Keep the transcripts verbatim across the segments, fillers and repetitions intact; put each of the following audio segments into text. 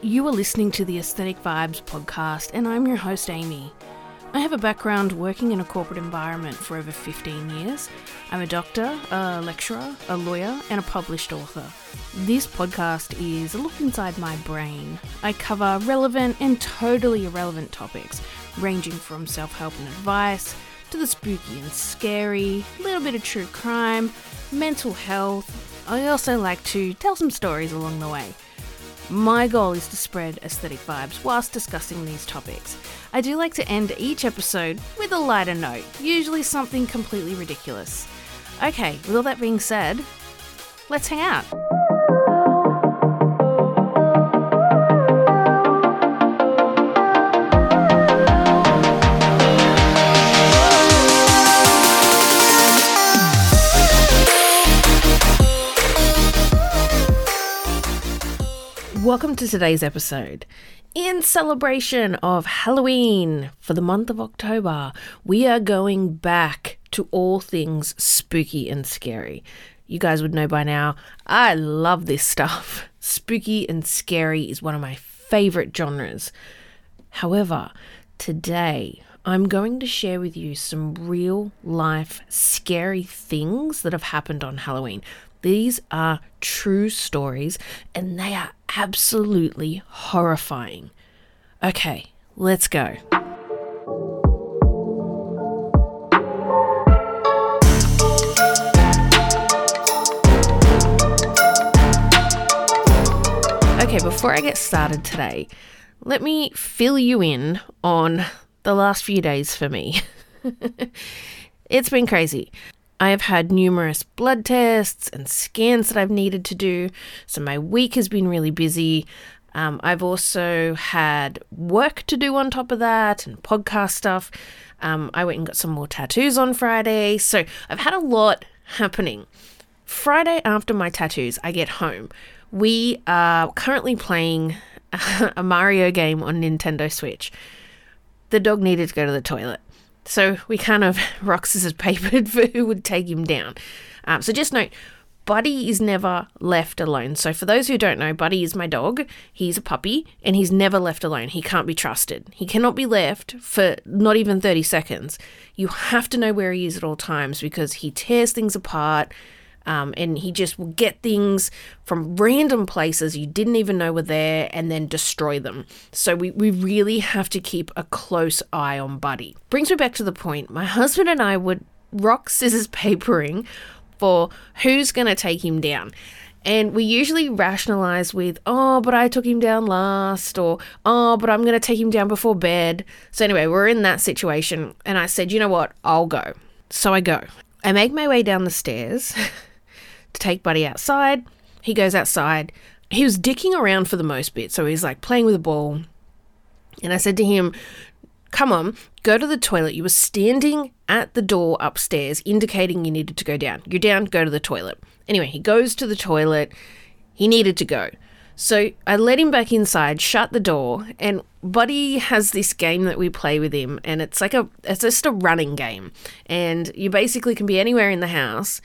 You are listening to the Aesthetic Vibes podcast, and I'm your host, Amy. I have a background working in a corporate environment for over fifteen years. I'm a doctor, a lecturer, a lawyer, and a published author. This podcast is a look inside my brain. I cover relevant and totally irrelevant topics, ranging from self-help and advice, to the spooky and scary, a little bit of true crime, mental health. I also like to tell some stories along the way. My goal is to spread aesthetic vibes whilst discussing these topics. I do like to end each episode with a lighter note, usually something completely ridiculous. Okay, with all that being said, let's hang out. Welcome to today's episode. In celebration of Halloween for the month of October, we are going back to all things spooky and scary. You guys would know by now, I love this stuff. Spooky and scary is one of my favorite genres. However, today I'm going to share with you some real life scary things that have happened on Halloween. These are true stories, and they are absolutely horrifying. Okay, let's go. Okay, before I get started today, let me fill you in on the last few days for me. It's been crazy. I have had numerous blood tests and scans that I've needed to do, so my week has been really busy. Um, I've also had work to do on top of that and podcast stuff. Um, I went and got some more tattoos on Friday, so I've had a lot happening. Friday after my tattoos, I get home. We are currently playing a Mario game on Nintendo Switch. The dog needed to go to the toilet. So we kind of rock, scissors, papered for who would take him down. Um, so just note, Buddy is never left alone. So for those who don't know, Buddy is my dog. He's a puppy and he's never left alone. He can't be trusted. He cannot be left for not even thirty seconds. You have to know where he is at all times because he tears things apart um, and he just will get things from random places you didn't even know were there and then destroy them. So we, we really have to keep a close eye on Buddy. Brings me back to the point. My husband and I would rock, scissors, papering for who's going to take him down. And we usually rationalize with, oh, but I took him down last, or, oh, but I'm going to take him down before bed. So anyway, we're in that situation. And I said, you know what? I'll go. So I go. I make my way down the stairs to take Buddy outside. He goes outside. He was dicking around for the most bit. So he's like playing with a ball. And I said to him, come on, go to the toilet. You were standing at the door upstairs, indicating you needed to go down. You're down, go to the toilet. Anyway, he goes to the toilet. He needed to go. So I let him back inside, shut the door, and Buddy has this game that we play with him, and it's like a, it's just a running game. And you basically can be anywhere in the house,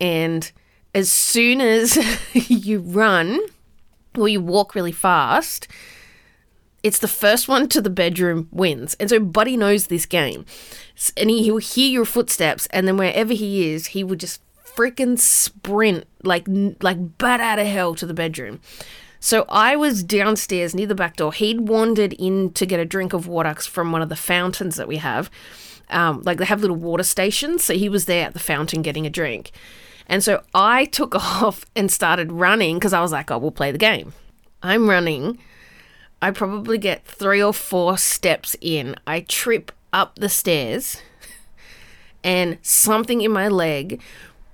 and as soon as you run or you walk really fast, it's the first one to the bedroom wins. And so Buddy knows this game. And he will hear your footsteps. And then wherever he is, he will just freaking sprint like, like bat out of hell to the bedroom. So I was downstairs near the back door. He'd wandered in to get a drink of water from one of the fountains that we have. Um, like they have little water stations. So he was there at the fountain getting a drink. And so I took off and started running because I was like, oh, we'll play the game. I'm running. I probably get three or four steps in. I trip up the stairs and something in my leg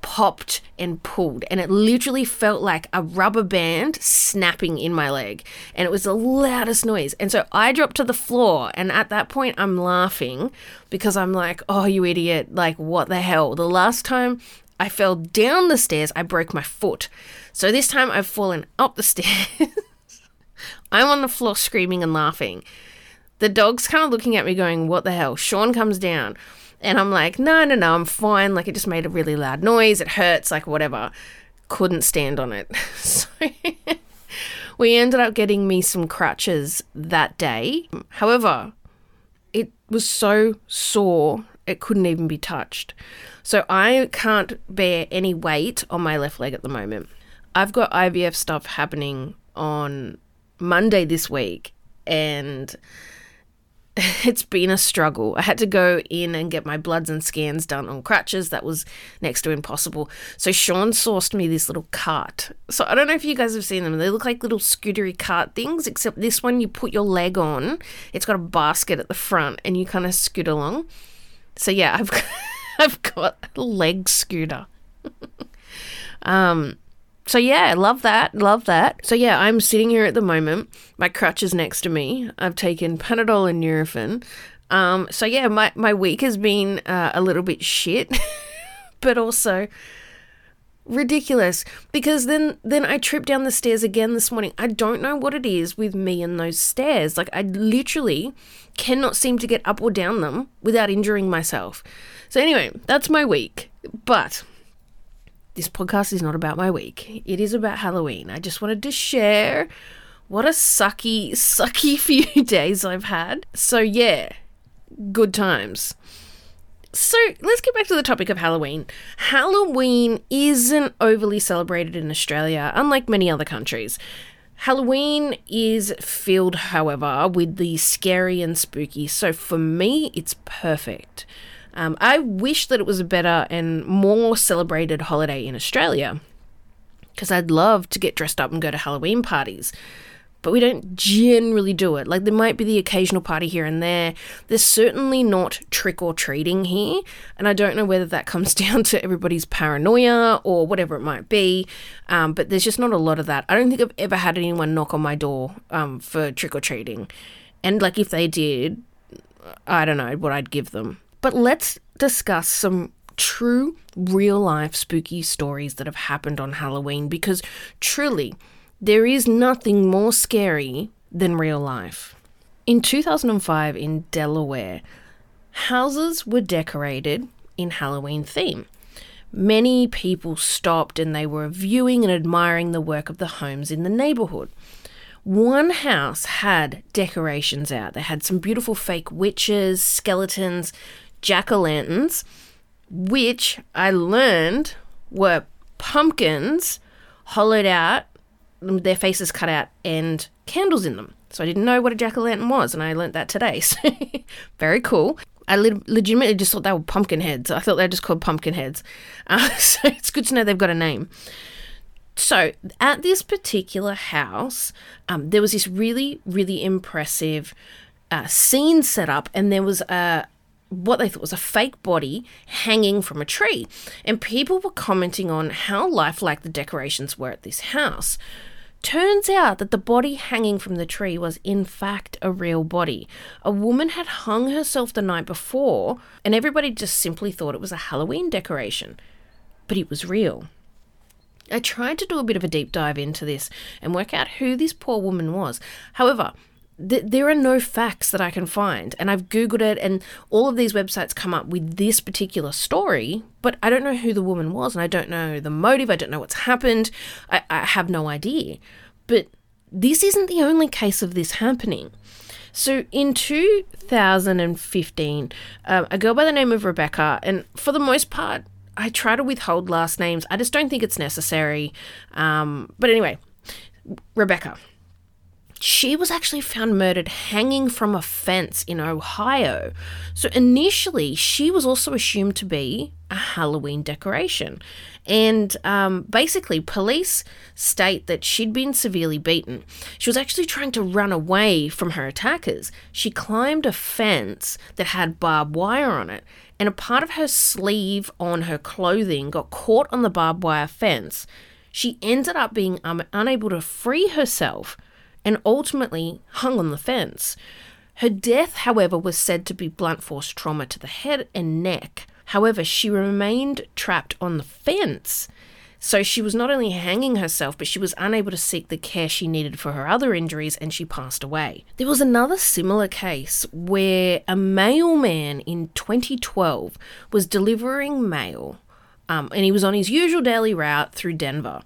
popped and pulled, and it literally felt like a rubber band snapping in my leg, and it was the loudest noise. And so I dropped to the floor, and at that point I'm laughing because I'm like, oh, you idiot, like what the hell? The last time I fell down the stairs, I broke my foot. So this time I've fallen up the stairs. I'm on the floor screaming and laughing. The dog's kind of looking at me going, what the hell? Sean comes down and I'm like, no, no, no, I'm fine. Like it just made a really loud noise. It hurts, like whatever. Couldn't stand on it. So We ended up getting me some crutches that day. However, it was so sore, it couldn't even be touched. So I can't bear any weight on my left leg at the moment. I've got I V F stuff happening on Monday this week, and it's been a struggle. I had to go in and get my bloods and scans done on crutches. That was next to impossible. So Sean sourced me this little cart. So I don't know if you guys have seen them. They look like little scootery cart things, except this one you put your leg on. It's got a basket at the front and you kind of scoot along. So yeah, I've got, I've got a leg scooter. um, so yeah, love that, love that. So yeah, I'm sitting here at the moment. My crutch is next to me. I've taken Panadol and Nurofen. Um, so yeah, my, my week has been uh, a little bit shit, but also ridiculous, because then, then I tripped down the stairs again this morning. I don't know what it is with me and those stairs. Like, I literally cannot seem to get up or down them without injuring myself. So anyway, that's my week, but this podcast is not about my week. It is about Halloween. I just wanted to share what a sucky, sucky few days I've had. So yeah, good times. So let's get back to the topic of Halloween. Halloween isn't overly celebrated in Australia, unlike many other countries. Halloween is filled, however, with the scary and spooky. So for me, it's perfect. Um, I wish that it was a better and more celebrated holiday in Australia, because I'd love to get dressed up and go to Halloween parties, but we don't generally do it. Like, there might be the occasional party here and there. There's certainly not trick-or-treating here, and I don't know whether that comes down to everybody's paranoia or whatever it might be, um, but there's just not a lot of that. I don't think I've ever had anyone knock on my door um, for trick-or-treating, and like, if they did, I don't know what I'd give them. But let's discuss some true, real-life spooky stories that have happened on Halloween, because truly, there is nothing more scary than real life. In two thousand five in Delaware, houses were decorated in Halloween theme. Many people stopped and they were viewing and admiring the work of the homes in the neighborhood. One house had decorations out. They had some beautiful fake witches, skeletons, jack-o'-lanterns, which I learned were pumpkins hollowed out, their faces cut out, and candles in them. So I didn't know what a jack-o'-lantern was, and I learned that today. So very cool. I le- legitimately just thought they were pumpkin heads. I thought they were just called pumpkin heads. Uh, so it's good to know they've got a name. So at this particular house, um, there was this really, really impressive uh, scene set up, and there was a what they thought was a fake body hanging from a tree. And people were commenting on how lifelike the decorations were at this house. Turns out that the body hanging from the tree was in fact a real body. A woman had hung herself the night before, and everybody just simply thought it was a Halloween decoration, but it was real. I tried to do a bit of a deep dive into this and work out who this poor woman was. However, there are no facts that I can find, and I've Googled it, and all of these websites come up with this particular story, but I don't know who the woman was, and I don't know the motive, I don't know what's happened, I, I have no idea. But this isn't the only case of this happening. So in two thousand fifteen, um, a girl by the name of Rebecca, and for the most part, I try to withhold last names, I just don't think it's necessary, um, but anyway, Rebecca. She was actually found murdered hanging from a fence in Ohio. So initially, she was also assumed to be a Halloween decoration. And um, basically, police state that she'd been severely beaten. She was actually trying to run away from her attackers. She climbed a fence that had barbed wire on it, and a part of her sleeve on her clothing got caught on the barbed wire fence. She ended up being um, unable to free herself, and ultimately hung on the fence. Her death, however, was said to be blunt force trauma to the head and neck. However, she remained trapped on the fence. So she was not only hanging herself, but she was unable to seek the care she needed for her other injuries, and she passed away. There was another similar case where a mailman in twenty twelve was delivering mail, um, and he was on his usual daily route through Denver.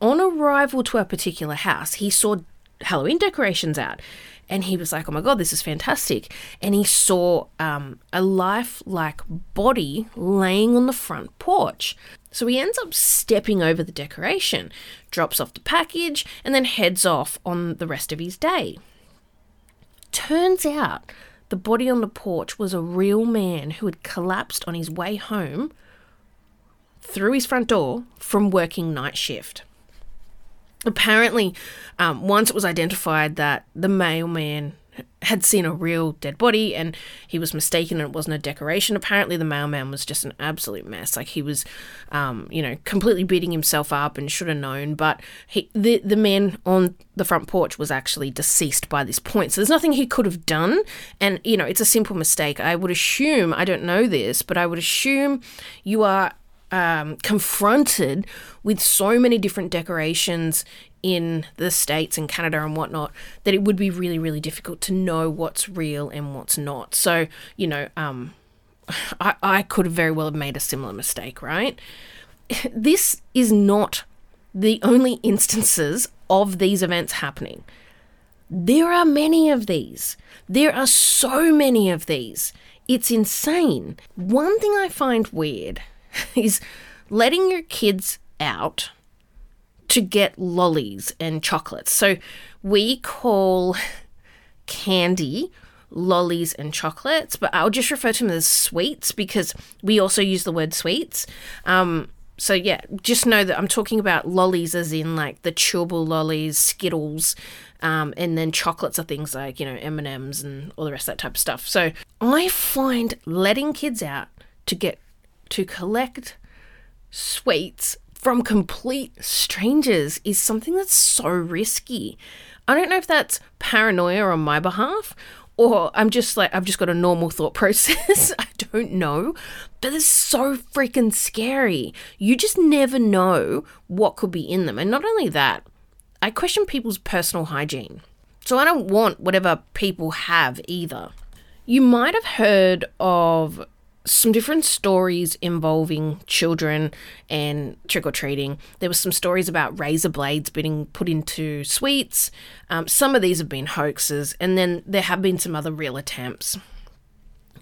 on arrival to a particular house, he saw Halloween decorations out and he was like, oh my God, this is fantastic. And he saw um, a lifelike body laying on the front porch. So he ends up stepping over the decoration, drops off the package, and then heads off on the rest of his day. Turns out the body on the porch was a real man who had collapsed on his way home through his front door from working night shift. Apparently, um, once it was identified that the mailman had seen a real dead body and he was mistaken and it wasn't a decoration, apparently the mailman was just an absolute mess. Like, he was, um, you know, completely beating himself up and should have known. But he, the, the man on the front porch was actually deceased by this point. So there's nothing he could have done. And, you know, it's a simple mistake. I would assume, I don't know this, but I would assume you are Um, confronted with so many different decorations in the States and Canada and whatnot that it would be really, really difficult to know what's real and what's not. So, you know, um, I, I could very well have made a similar mistake, right? This is not the only instances of these events happening. There are many of these. There are so many of these. It's insane. One thing I find weird is letting your kids out to get lollies and chocolates. So we call candy lollies and chocolates, but I'll just refer to them as sweets because we also use the word sweets. Um, so, yeah, just know that I'm talking about lollies as in like the chewable lollies, Skittles, um, and then chocolates are things like, you know, M and M's and all the rest of that type of stuff. So I find letting kids out to get to collect sweets from complete strangers is something that's so risky. I don't know if that's paranoia on my behalf or I'm just like, I've just got a normal thought process. I don't know, but it's so freaking scary. You just never know what could be in them. And not only that, I question people's personal hygiene. So I don't want whatever people have either. You might have heard of some different stories involving children and trick-or-treating. There were some stories about razor blades being put into sweets. Um, some of these have been hoaxes, and then there have been some other real attempts.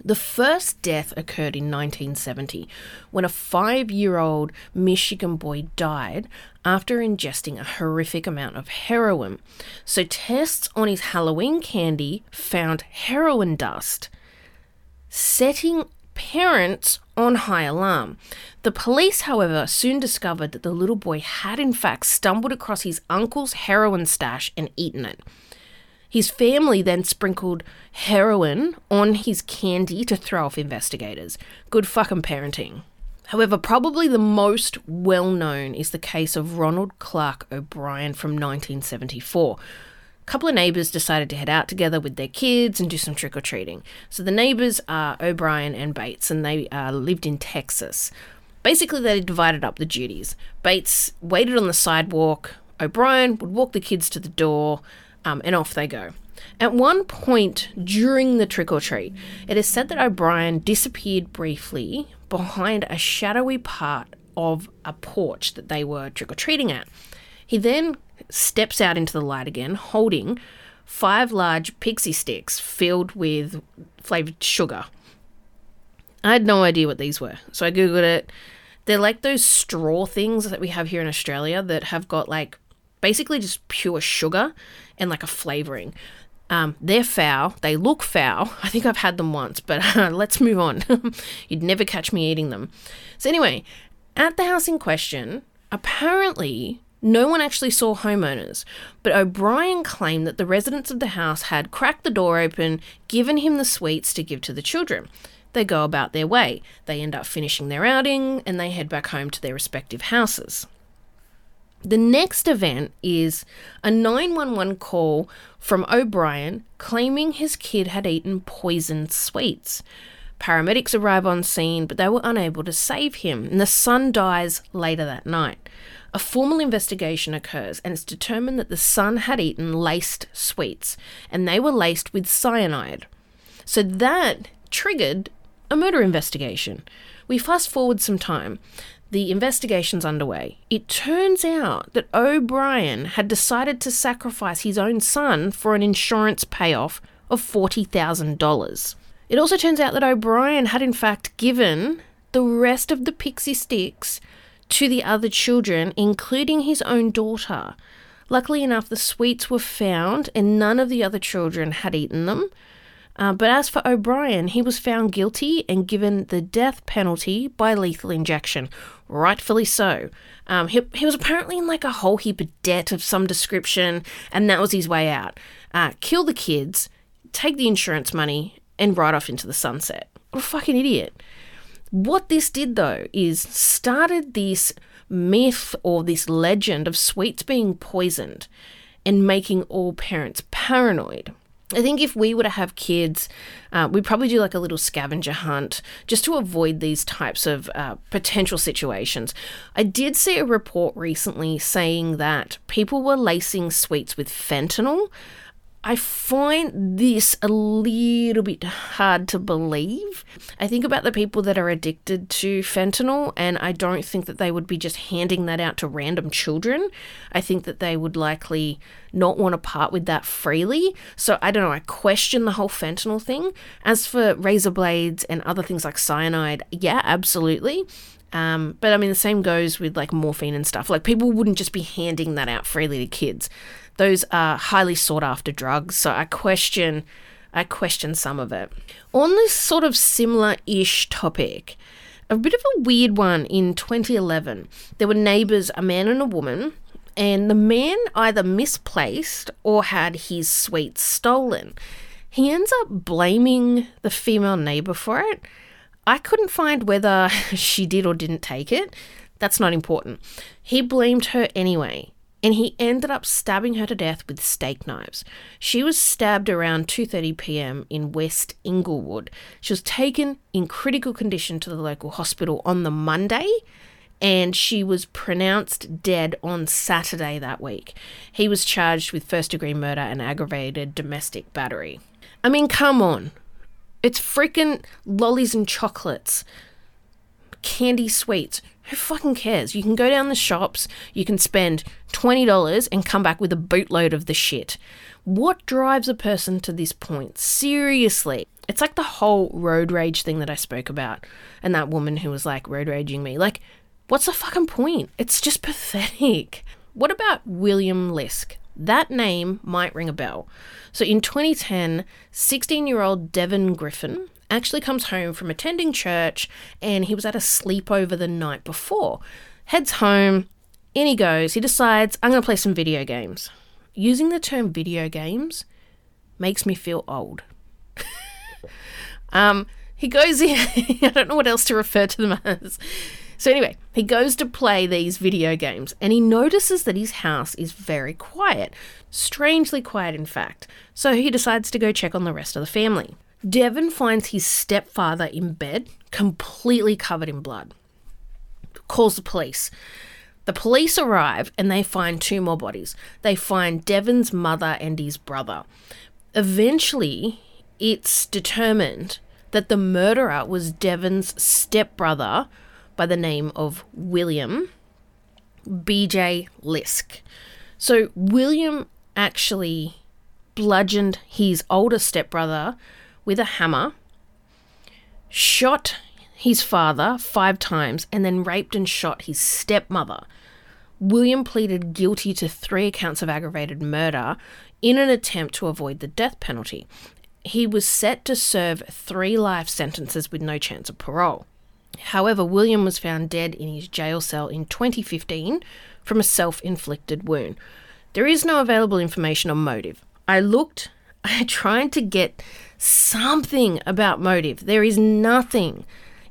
The first death occurred in nineteen seventy when a five-year-old Michigan boy died after ingesting a horrific amount of heroin. So tests on his Halloween candy found heroin dust, setting parents on high alarm. The police, however, soon discovered that the little boy had in fact stumbled across his uncle's heroin stash and eaten it. His family then sprinkled heroin on his candy to throw off investigators. Good fucking parenting. However, probably the most well-known is the case of Ronald Clark O'Brien from nineteen seventy-four. A couple of neighbours decided to head out together with their kids and do some trick-or-treating. So the neighbours are O'Brien and Bates, and they uh, lived in Texas. Basically, they divided up the duties. Bates waited on the sidewalk. O'Brien would walk the kids to the door, um, and off they go. At one point during the trick-or-treat, it is said that O'Brien disappeared briefly behind a shadowy part of a porch that they were trick-or-treating at. He then steps out into the light again, holding five large pixie sticks filled with flavoured sugar. I had no idea what these were, so I googled it. They're like those straw things that we have here in Australia that have got like basically just pure sugar and like a flavouring. Um, they're foul. They look foul. I think I've had them once, but uh, let's move on. You'd never catch me eating them. So anyway, at the house in question, apparently no one actually saw homeowners, but O'Brien claimed that the residents of the house had cracked the door open, given him the sweets to give to the children. They go about their way. They end up finishing their outing and they head back home to their respective houses. The next event is a nine one one call from O'Brien claiming his kid had eaten poisoned sweets. Paramedics arrive on scene, but they were unable to save him, and the son dies later that night. A formal investigation occurs and it's determined that the son had eaten laced sweets and they were laced with cyanide. So that triggered a murder investigation. We fast forward some time. the investigation's underway. It turns out that O'Brien had decided to sacrifice his own son for an insurance payoff of forty thousand dollars. It also turns out that O'Brien had in fact given the rest of the pixie sticks to the other children, including his own daughter. Luckily enough, the sweets were found and none of the other children had eaten them. Uh, but as for O'Brien, he was found guilty and given the death penalty by lethal injection. Rightfully so. Um, he, he was apparently in like a whole heap of debt of some description, and that was his way out. Uh, kill the kids, take the insurance money, and ride off into the sunset. What a fucking idiot. What this did, though, is started this myth or this legend of sweets being poisoned and making all parents paranoid. I think if we were to have kids, uh, we'd probably do like a little scavenger hunt just to avoid these types of uh, potential situations. I did see a report recently saying that people were lacing sweets with fentanyl. I find this a little bit hard to believe. I think about the people that are addicted to fentanyl, and I don't think that they would be just handing that out to random children. I think that they would likely not want to part with that freely. So I don't know, I question the whole fentanyl thing. As for razor blades and other things like cyanide, yeah, absolutely. Um, but I mean, the same goes with like morphine and stuff. Like, people wouldn't just be handing that out freely to kids. Those are highly sought after drugs, so I question, I question some of it. On this sort of similar-ish topic, a bit of a weird one in twenty eleven, there were neighbours, a man and a woman, and the man either misplaced or had his sweets stolen. He ends up blaming the female neighbour for it. I couldn't find whether she did or didn't take it. That's not important. He blamed her anyway, and he ended up stabbing her to death with steak knives. She was stabbed around two thirty p.m. in West Inglewood. She was taken in critical condition to the local hospital on the Monday, and she was pronounced dead on Saturday that week. He was charged with first-degree murder and aggravated domestic battery. I mean, come on. It's freaking lollies and chocolates, candy sweets. Who fucking cares? You can go down the shops, you can spend twenty dollars and come back with a bootload of the shit. What drives a person to this point? Seriously. It's like the whole road rage thing that I spoke about and that woman who was like road raging me. Like, what's the fucking point? It's just pathetic. What about William Lisk? That name might ring a bell. So in twenty ten, sixteen-year-old Devin Griffin actually comes home from attending church, and he was at a sleepover the night before. Heads home, in he goes. He decides, I'm going to play some video games. Using the term video games makes me feel old. um, he goes in, I don't know what else to refer to them as. So anyway, he goes to play these video games and he notices that his house is very quiet, strangely quiet in fact. So he decides to go check on the rest of the family. Devin finds his stepfather in bed, completely covered in blood. Calls the police. The police arrive and they find two more bodies. They find Devin's mother and his brother. Eventually, it's determined that the murderer was Devin's stepbrother, by the name of William B J Lisk. So William actually bludgeoned his older stepbrother with a hammer, shot his father five times, and then raped and shot his stepmother. William pleaded guilty to three counts of aggravated murder in an attempt to avoid the death penalty. He was set to serve three life sentences with no chance of parole. However, William was found dead in his jail cell in twenty fifteen from a self-inflicted wound. There is no available information on motive. I looked, I tried to get something about motive. There is nothing.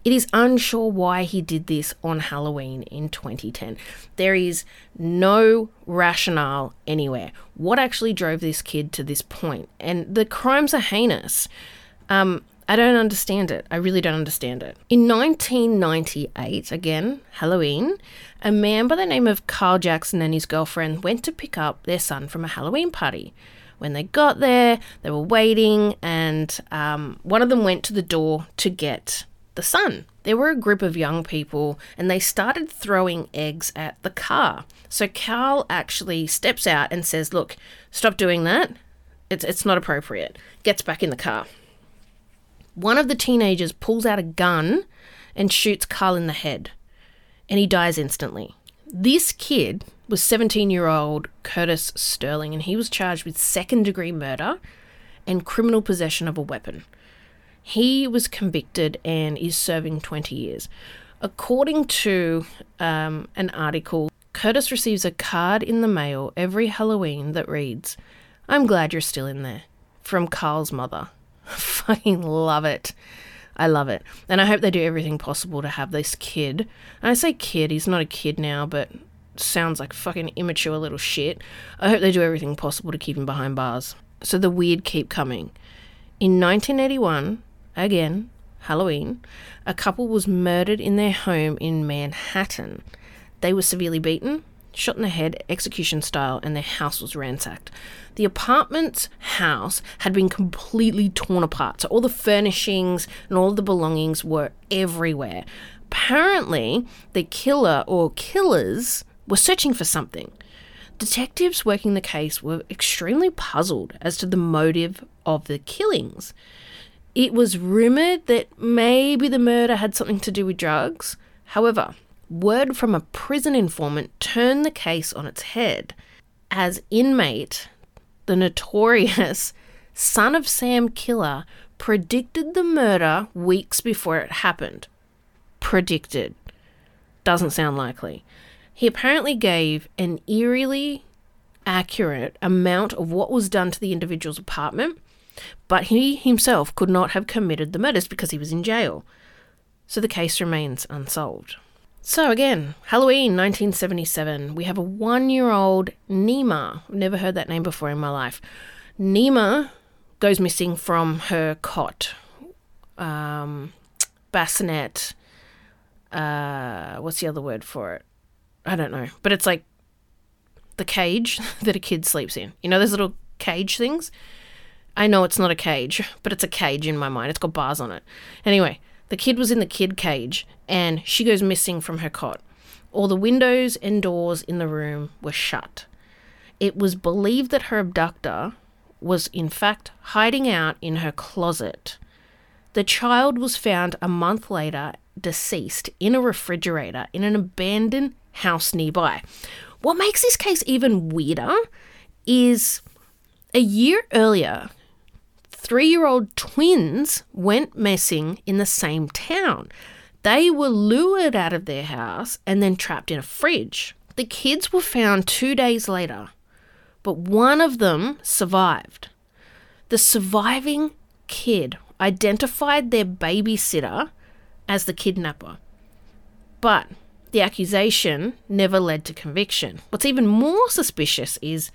It is unsure why he did this on Halloween in twenty ten. There is no rationale anywhere. What actually drove this kid to this point? And the crimes are heinous. Um... I don't understand it. I really don't understand it. In nineteen ninety-eight, again, Halloween, a man by the name of Carl Jackson and his girlfriend went to pick up their son from a Halloween party. When they got there, they were waiting, and um, one of them went to the door to get the sun. There were a group of young people and they started throwing eggs at the car. So Carl actually steps out and says, look, stop doing that. It's it's not appropriate. Gets back in the car. One of the teenagers pulls out a gun and shoots Carl in the head and he dies instantly. This kid was seventeen-year-old Curtis Sterling and he was charged with second-degree murder and criminal possession of a weapon. He was convicted and is serving twenty years. According to um, an article, Curtis receives a card in the mail every Halloween that reads, "I'm glad you're still in there," from Carl's mother. I fucking love it. I love it. And I hope they do everything possible to have this kid. And I say kid, he's not a kid now, but sounds like fucking immature little shit. I hope they do everything possible to keep him behind bars. So the weird keep coming. In nineteen eighty-one, again, Halloween, a couple was murdered in their home in Manhattan. They were severely beaten, shot in the head, execution style, and their house was ransacked. The apartment's house had been completely torn apart, so all the furnishings and all the belongings were everywhere. Apparently, the killer or killers were searching for something. Detectives working the case were extremely puzzled as to the motive of the killings. It was rumoured that maybe the murder had something to do with drugs. However, word from a prison informant turned the case on its head. As inmate, the notorious Son of Sam killer predicted the murder weeks before it happened. Predicted. Doesn't sound likely. He apparently gave an eerily accurate amount of what was done to the individual's apartment, but he himself could not have committed the murders because he was in jail. So the case remains unsolved. So again, Halloween nineteen seventy-seven, we have a one-year-old Nima. I've never heard that name before in my life. Nima goes missing from her cot, um, bassinet, uh, what's the other word for it? I don't know, but it's like the cage that a kid sleeps in. You know those little cage things? I know it's not a cage, but it's a cage in my mind. It's got bars on it. Anyway, the kid was in the kid cage and she goes missing from her cot. All the windows and doors in the room were shut. It was believed that her abductor was in fact hiding out in her closet. The child was found a month later deceased in a refrigerator in an abandoned house nearby. What makes this case even weirder is a year earlier, three-year-old twins went missing in the same town. They were lured out of their house and then trapped in a fridge. The kids were found two days later, but one of them survived. The surviving kid identified their babysitter as the kidnapper, but the accusation never led to conviction. What's even more suspicious is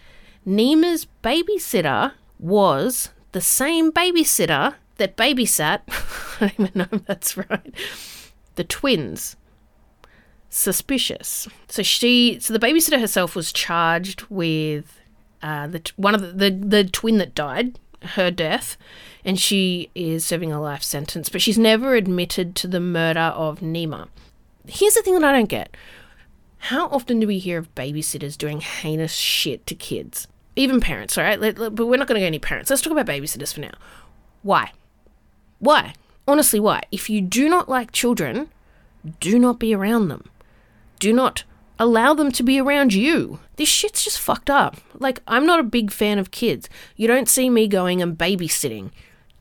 Nima's babysitter was the same babysitter that babysat, I don't even know if that's right, the twins. Suspicious. So she, so the babysitter herself was charged with uh, the one of the, the the twin that died, her death, and she is serving a life sentence, but she's never admitted to the murder of Nima. Here's the thing that I don't get. How often do we hear of babysitters doing heinous shit to kids? Even parents, all right? Let, let, but we're not going to go any parents. Let's talk about babysitters for now. Why? Why? Honestly, why? If you do not like children, do not be around them. Do not allow them to be around you. This shit's just fucked up. Like, I'm not a big fan of kids. You don't see me going and babysitting.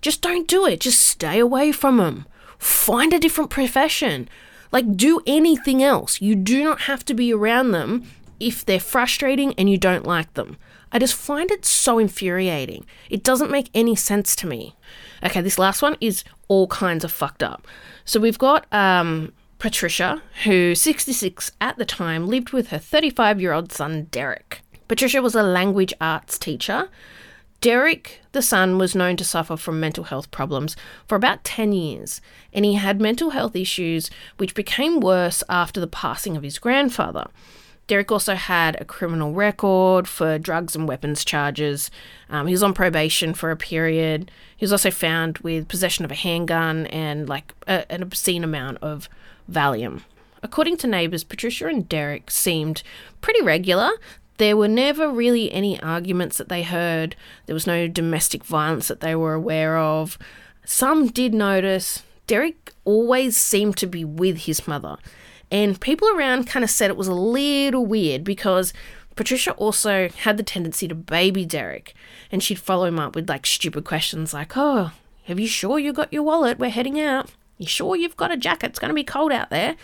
Just don't do it. Just stay away from them. Find a different profession. Like, do anything else. You do not have to be around them if they're frustrating and you don't like them. I just find it so infuriating. It doesn't make any sense to me. Okay, this last one is all kinds of fucked up. So we've got um, Patricia, who, sixty-six at the time, lived with her thirty-five-year-old son, Derek. Patricia was a language arts teacher. Derek, the son, was known to suffer from mental health problems for about ten years, and he had mental health issues which became worse after the passing of his grandfather. Derek also had a criminal record for drugs and weapons charges. Um, he was on probation for a period. He was also found with possession of a handgun and like a, an obscene amount of Valium. According to neighbours, Patricia and Derek seemed pretty regular. There were never really any arguments that they heard. There was no domestic violence that they were aware of. Some did notice Derek always seemed to be with his mother. And people around kind of said it was a little weird because Patricia also had the tendency to baby Derek. And she'd follow him up with like stupid questions like, oh, have you sure you got your wallet? We're heading out. You sure you've got a jacket? It's going to be cold out there.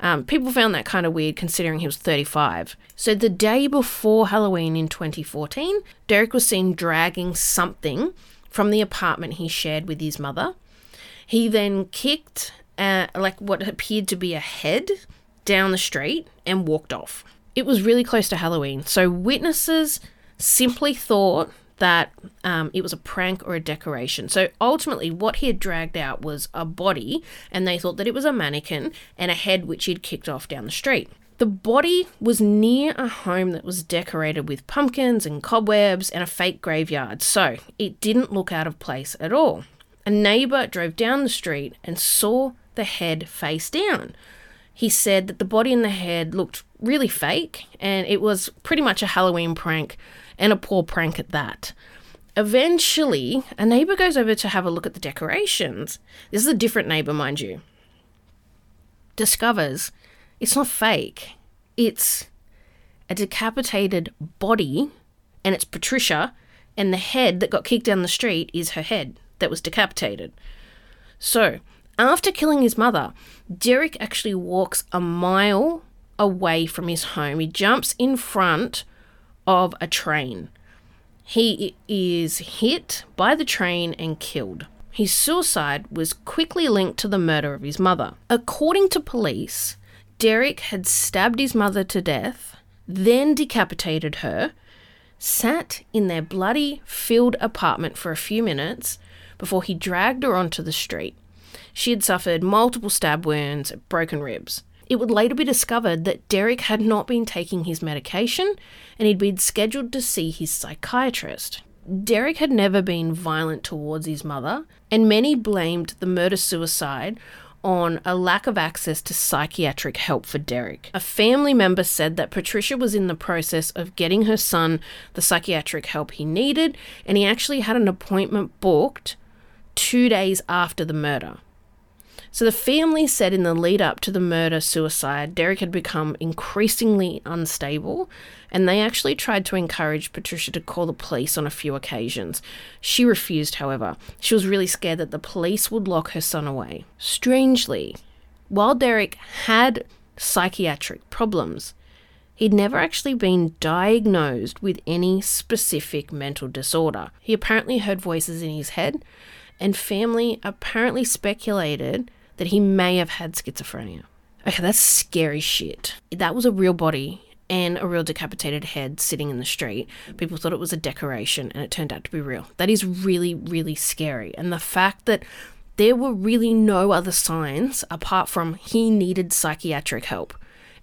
Um, people found that kind of weird considering he was thirty-five. So the day before Halloween in twenty fourteen, Derek was seen dragging something from the apartment he shared with his mother. He then kicked uh, like what appeared to be a head down the street and walked off. It was really close to Halloween, so witnesses simply thought that um, it was a prank or a decoration. So ultimately what he had dragged out was a body, and they thought that it was a mannequin and a head which he'd kicked off down the street. The body was near a home that was decorated with pumpkins and cobwebs and a fake graveyard, so it didn't look out of place at all. A neighbour drove down the street and saw the head face down. He said that the body and the head looked really fake, and it was pretty much a Halloween prank, and a poor prank at that. Eventually, a neighbour goes over to have a look at the decorations. This is a different neighbour, mind you. Discovers it's not fake. It's a decapitated body, and it's Patricia, and the head that got kicked down the street is her head that was decapitated. So, after killing his mother, Derek actually walks a mile away from his home. He jumps in front of a train. He is hit by the train and killed. His suicide was quickly linked to the murder of his mother. According to police, Derek had stabbed his mother to death, then decapitated her, sat in their bloody filled apartment for a few minutes before he dragged her onto the street. She had suffered multiple stab wounds and broken ribs. It would later be discovered that Derek had not been taking his medication and he'd been scheduled to see his psychiatrist. Derek had never been violent towards his mother, and many blamed the murder-suicide on a lack of access to psychiatric help for Derek. A family member said that Patricia was in the process of getting her son the psychiatric help he needed, and he actually had an appointment booked two days after the murder. So the family said in the lead up to the murder-suicide, Derek had become increasingly unstable, and they actually tried to encourage Patricia to call the police on a few occasions. She refused, however. She was really scared that the police would lock her son away. Strangely, while Derek had psychiatric problems, he'd never actually been diagnosed with any specific mental disorder. He apparently heard voices in his head, and family apparently speculated that he may have had schizophrenia. Okay, that's scary shit. That was a real body and a real decapitated head sitting in the street. People thought it was a decoration, and it turned out to be real. That is really, really scary. And the fact that there were really no other signs apart from he needed psychiatric help.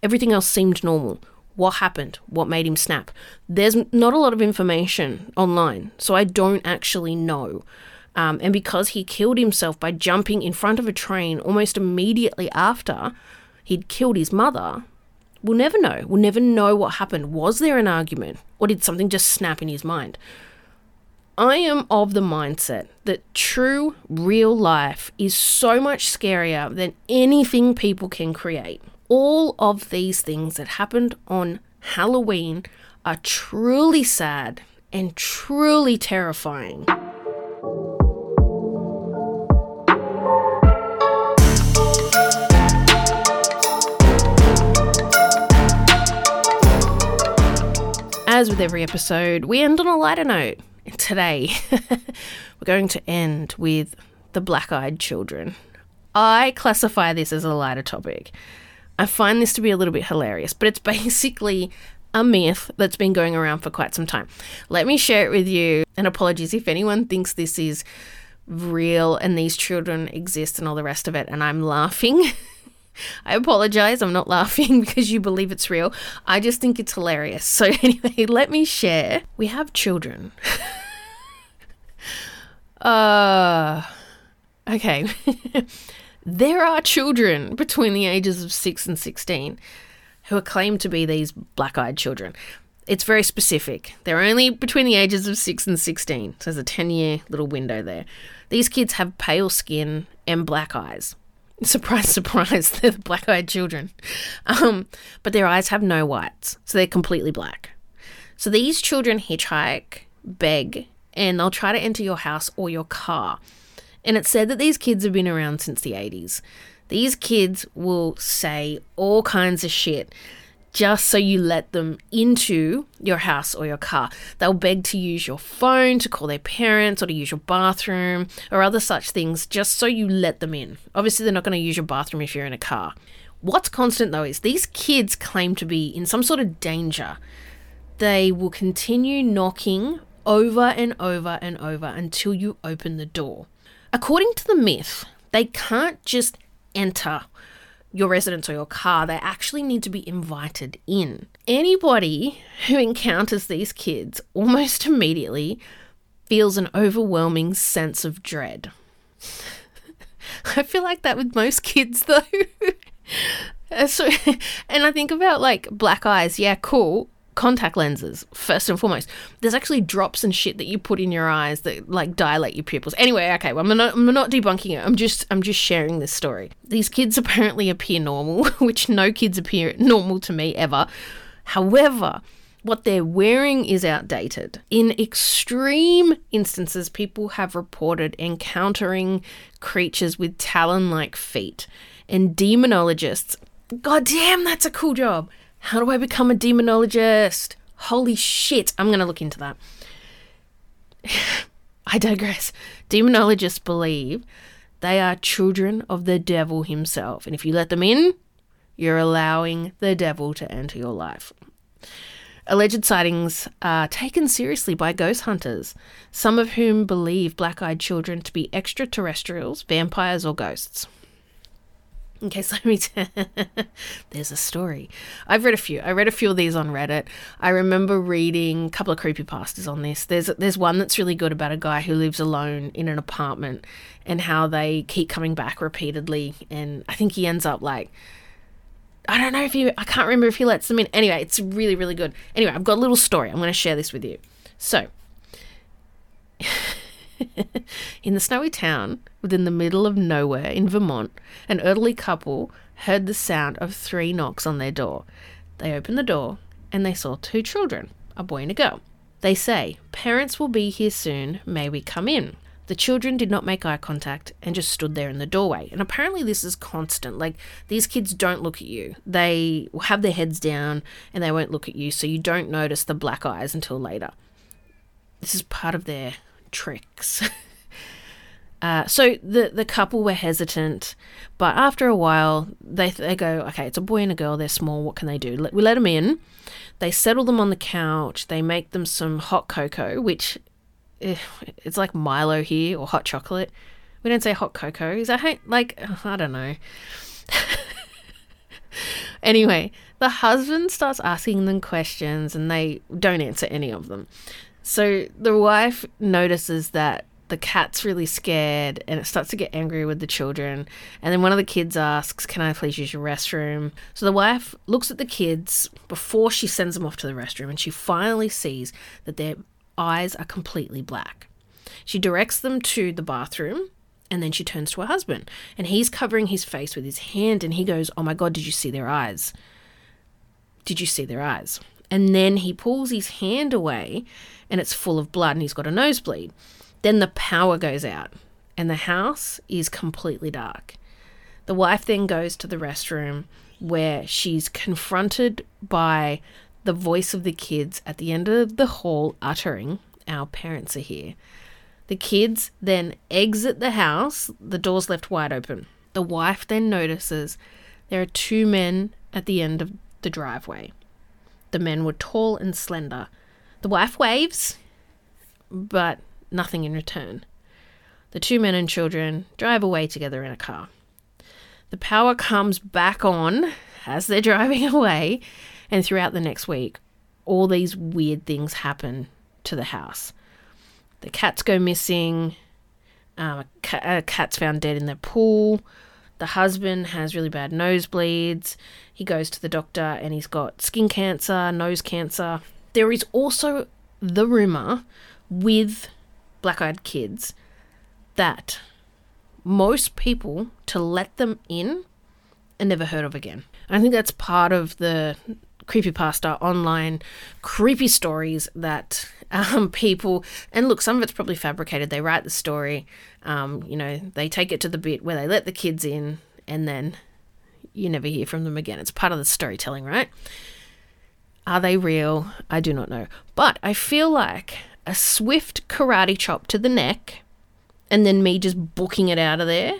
Everything else seemed normal. What happened? What made him snap? There's not a lot of information online, so I don't actually know. Um, and because he killed himself by jumping in front of a train almost immediately after he'd killed his mother, we'll never know. We'll never know what happened. Was there an argument, or did something just snap in his mind? I am of the mindset that true, real life is so much scarier than anything people can create. All of these things that happened on Halloween are truly sad and truly terrifying. As with every episode, we end on a lighter note. And today, we're going to end with the black-eyed children. I classify this as a lighter topic. I find this to be a little bit hilarious, but it's basically a myth that's been going around for quite some time. Let me share it with you, and apologies if anyone thinks this is real and these children exist and all the rest of it, and I'm laughing I apologize. I'm not laughing because you believe it's real. I just think it's hilarious. So anyway, let me share. We have children. uh, okay. There are children between the ages of six and sixteen who are claimed to be these black-eyed children. It's very specific. They're only between the ages of six and sixteen. So there's a ten-year little window there. These kids have pale skin and black eyes. Surprise, surprise, they're the black-eyed children. Um, but their eyes have no whites, so they're completely black. So these children hitchhike, beg, and they'll try to enter your house or your car. And it's said that these kids have been around since the eighties. These kids will say all kinds of shit just so you let them into your house or your car. They'll beg to use your phone, to call their parents, or to use your bathroom or other such things just so you let them in. Obviously, they're not going to use your bathroom if you're in a car. What's constant, though, is these kids claim to be in some sort of danger. They will continue knocking over and over and over until you open the door. According to the myth, they can't just enter your residence or your car. They actually need to be invited in. Anybody who encounters these kids almost immediately feels an overwhelming sense of dread. I feel like that with most kids, though. so, and I think about, like, black eyes. Yeah, cool. Contact lenses, first and foremost. There's actually drops and shit that you put in your eyes that, like, dilate your pupils. Anyway, okay, well, I'm not, I'm not debunking it. I'm just I'm just sharing this story. These kids apparently appear normal, which no kids appear normal to me ever. However, what they're wearing is outdated. In extreme instances, people have reported encountering creatures with talon-like feet. And demonologists, god damn, that's a cool job. How do I become a demonologist? Holy shit, I'm going to look into that. I digress. Demonologists believe they are children of the devil himself. And if you let them in, you're allowing the devil to enter your life. Alleged sightings are taken seriously by ghost hunters, some of whom believe black-eyed children to be extraterrestrials, vampires, or ghosts. Okay, so let me tell there's a story. I've read a few. I read a few of these on Reddit. I remember reading a couple of creepypastas on this. There's there's one that's really good about a guy who lives alone in an apartment and how they keep coming back repeatedly. And I think he ends up like, I don't know if he, I can't remember if he lets them in. Anyway, it's really, really good. Anyway, I've got a little story. I'm going to share this with you. So, in the snowy town within the middle of nowhere in Vermont, an elderly couple heard the sound of three knocks on their door. They opened the door and they saw two children, a boy and a girl. They say, "Parents will be here soon. May we come in?" The children did not make eye contact and just stood there in the doorway. And apparently this is constant. Like, these kids don't look at you. They will have their heads down and they won't look at you, so you don't notice the black eyes until later. This is part of their tricks. uh, so the the couple were hesitant, but after a while they they go, okay, it's a boy and a girl, they're small, what can they do? Let, we let them in. They settle them on the couch, they make them some hot cocoa, which eh, it's like Milo here, or hot chocolate. We don't say hot cocoa. Is that like, I don't know. Anyway, the husband starts asking them questions and they don't answer any of them. So the wife notices that the cat's really scared and it starts to get angry with the children. And then one of the kids asks, "Can I please use your restroom?" So the wife looks at the kids before she sends them off to the restroom and she finally sees that their eyes are completely black. She directs them to the bathroom and then she turns to her husband and he's covering his face with his hand and he goes, "Oh my God, did you see their eyes? Did you see their eyes?" And then he pulls his hand away and it's full of blood and he's got a nosebleed. Then the power goes out and the house is completely dark. The wife then goes to the restroom where she's confronted by the voice of the kids at the end of the hall uttering, "Our parents are here." The kids then exit the house. The door's left wide open. The wife then notices there are two men at the end of the driveway. The men were tall and slender. The wife waves, but nothing in return. The two men and children drive away together in a car. The power comes back on as they're driving away, and throughout the next week, all these weird things happen to the house. The cats go missing. Um, a, cat, a cat's found dead in the pool. The husband has really bad nosebleeds. He goes to the doctor and he's got skin cancer, nose cancer. There is also the rumour with black-eyed kids that most people, to let them in, are never heard of again. I think that's part of the creepypasta online creepy stories that um, people, and look, some of it's probably fabricated. They write the story, um, you know, they take it to the bit where they let the kids in and then you never hear from them again. It's part of the storytelling, right? Are they real? I do not know. But I feel like a swift karate chop to the neck and then me just booking it out of there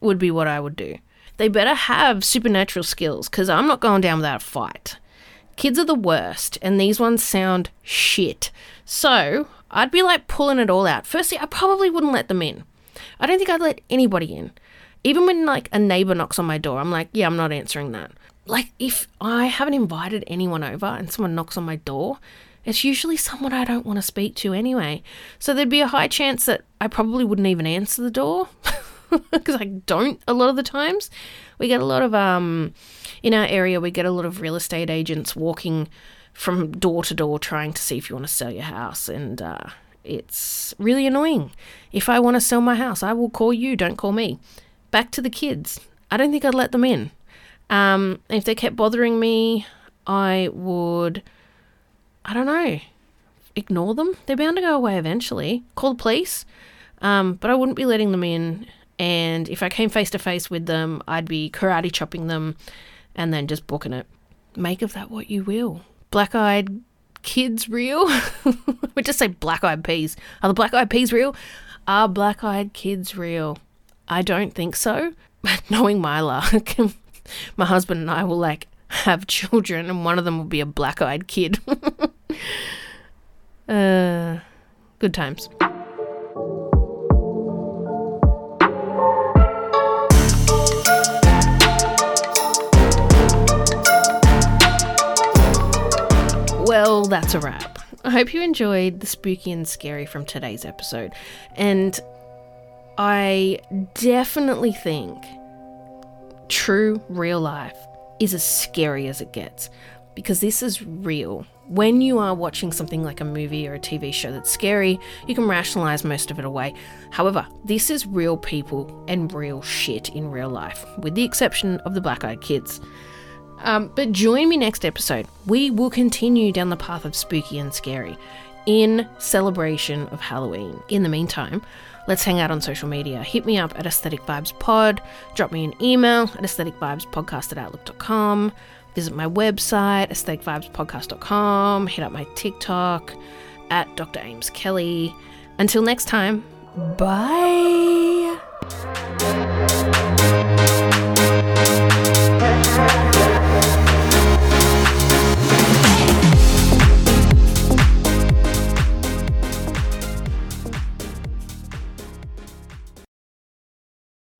would be what I would do. They better have supernatural skills because I'm not going down without a fight. Kids are the worst, and these ones sound shit. So I'd be like pulling it all out. Firstly, I probably wouldn't let them in. I don't think I'd let anybody in. Even when like a neighbor knocks on my door, I'm like, yeah, I'm not answering that. Like if I haven't invited anyone over and someone knocks on my door, it's usually someone I don't want to speak to anyway. So there'd be a high chance that I probably wouldn't even answer the door because I don't a lot of the times. We get a lot of, um, in our area, we get a lot of real estate agents walking from door to door trying to see if you want to sell your house. And uh, it's really annoying. If I want to sell my house, I will call you. Don't call me. Back to the kids. I don't think I'd let them in. Um, if they kept bothering me, I would, I don't know, ignore them. They're bound to go away eventually. Call the police. Um, but I wouldn't be letting them in. And if I came face to face with them, I'd be karate chopping them and then just booking it. Make of that what you will. Black-eyed kids real? We just say black-eyed peas. Are the black-eyed peas real? Are black-eyed kids real? I don't think so. But knowing my luck, my husband and I will like have children and one of them will be a black-eyed kid. uh, good times. Well, that's a wrap. I hope you enjoyed the spooky and scary from today's episode. And I definitely think true real life is as scary as it gets because this is real. When you are watching something like a movie or a T V show that's scary, you can rationalize most of it away. However, this is real people and real shit in real life, with the exception of the black-eyed kids. Um, but join me next episode. We will continue down the path of spooky and scary in celebration of Halloween. In the meantime, let's hang out on social media. Hit me up at Aesthetic Vibes Pod. Drop me an email at aesthetic vibes podcast at outlook dot com. Visit my website, aesthetic vibes podcast dot com. Hit up my TikTok at Doctor Ames Kelly. Until next time, bye.